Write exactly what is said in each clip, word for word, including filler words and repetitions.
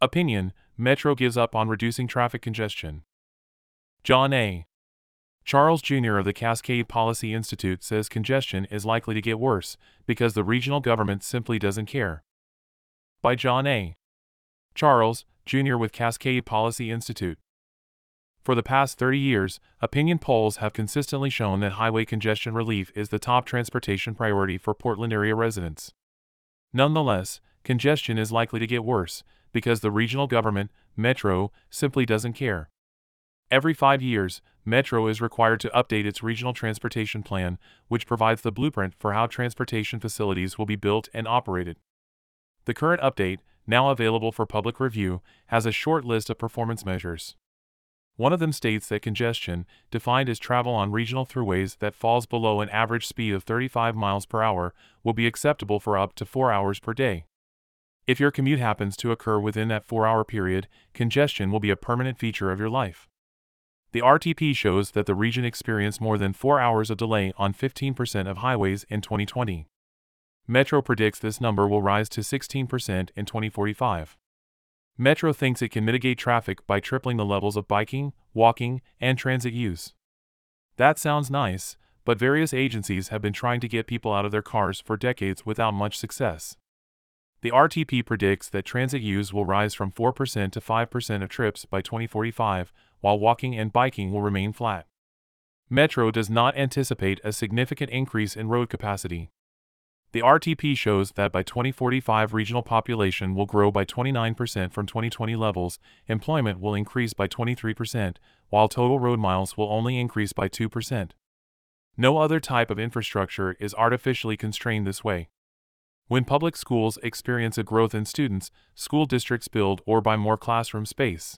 opinion, Metro gives up on reducing traffic congestion. John A. Charles Junior of the Cascade Policy Institute says congestion is likely to get worse because the regional government simply doesn't care. By John A. Charles Junior with Cascade Policy Institute. For the past thirty years, opinion polls have consistently shown that highway congestion relief is the top transportation priority for Portland area residents. Nonetheless, congestion is likely to get worse because the regional government, Metro, simply doesn't care. Every five years, Metro is required to update its regional transportation plan, which provides the blueprint for how transportation facilities will be built and operated. The current update, now available for public review, has a short list of performance measures. One of them states that congestion, defined as travel on regional throughways that falls below an average speed of thirty-five miles per hour, will be acceptable for up to four hours per day. If your commute happens to occur within that four-hour period, congestion will be a permanent feature of your life. The R T P shows that the region experienced more than four hours of delay on fifteen percent of highways in twenty twenty. Metro predicts this number will rise to sixteen percent in twenty forty-five. Metro thinks it can mitigate traffic by tripling the levels of biking, walking, and transit use. That sounds nice, but various agencies have been trying to get people out of their cars for decades without much success. The R T P predicts that transit use will rise from four percent to five percent of trips by twenty forty-five, while walking and biking will remain flat. Metro does not anticipate a significant increase in road capacity. The R T P shows that by twenty forty-five, regional population will grow by twenty-nine percent from twenty twenty levels, employment will increase by twenty-three percent, while total road miles will only increase by two percent. No other type of infrastructure is artificially constrained this way. When public schools experience a growth in students, school districts build or buy more classroom space.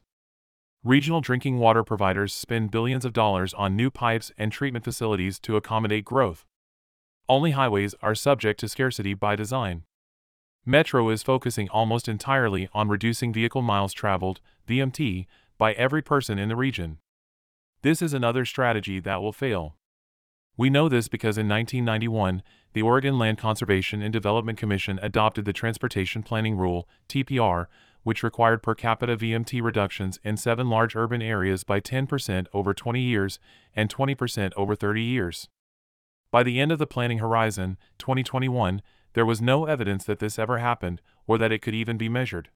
Regional drinking water providers spend billions of dollars on new pipes and treatment facilities to accommodate growth. Only highways are subject to scarcity by design. Metro is focusing almost entirely on reducing vehicle miles traveled, V M T, by every person in the region. This is another strategy that will fail. We know this because in nineteen ninety-one, the Oregon Land Conservation and Development Commission adopted the Transportation Planning Rule, T P R, which required per capita V M T reductions in seven large urban areas by ten percent over twenty years and twenty percent over thirty years. By the end of the planning horizon, twenty twenty-one, there was no evidence that this ever happened or that it could even be measured.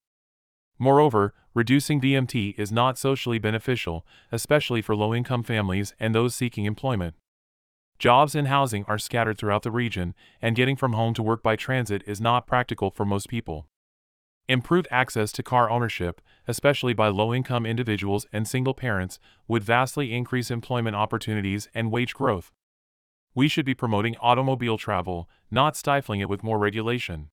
Moreover, reducing V M T is not socially beneficial, especially for low-income families and those seeking employment. Jobs and housing are scattered throughout the region, and getting from home to work by transit is not practical for most people. Improved access to car ownership, especially by low-income individuals and single parents, would vastly increase employment opportunities and wage growth. We should be promoting automobile travel, not stifling it with more regulation.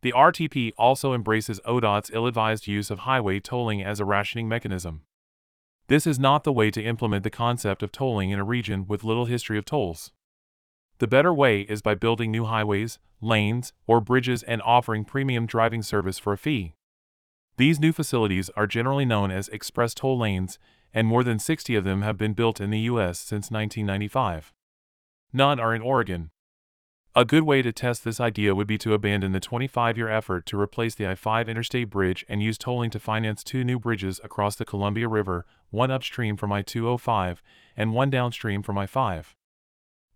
The R T P also embraces O D O T's ill-advised use of highway tolling as a rationing mechanism. This is not the way to implement the concept of tolling in a region with little history of tolls. The better way is by building new highways, lanes, or bridges and offering premium driving service for a fee. These new facilities are generally known as express toll lanes, and more than sixty of them have been built in the U S since nineteen ninety-five. None are in Oregon. A good way to test this idea would be to abandon the twenty-five-year effort to replace the I five interstate bridge and use tolling to finance two new bridges across the Columbia River, one upstream from I two oh five and one downstream from I five.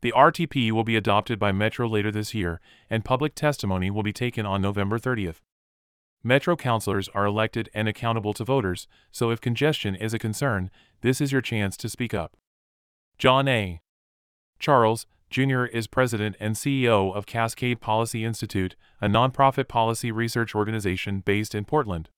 The R T P will be adopted by Metro later this year, and public testimony will be taken on November thirtieth. Metro councilors are elected and accountable to voters, so if congestion is a concern, this is your chance to speak up. John A. Charles Junior is president and C E O of Cascade Policy Institute, a nonprofit policy research organization based in Portland.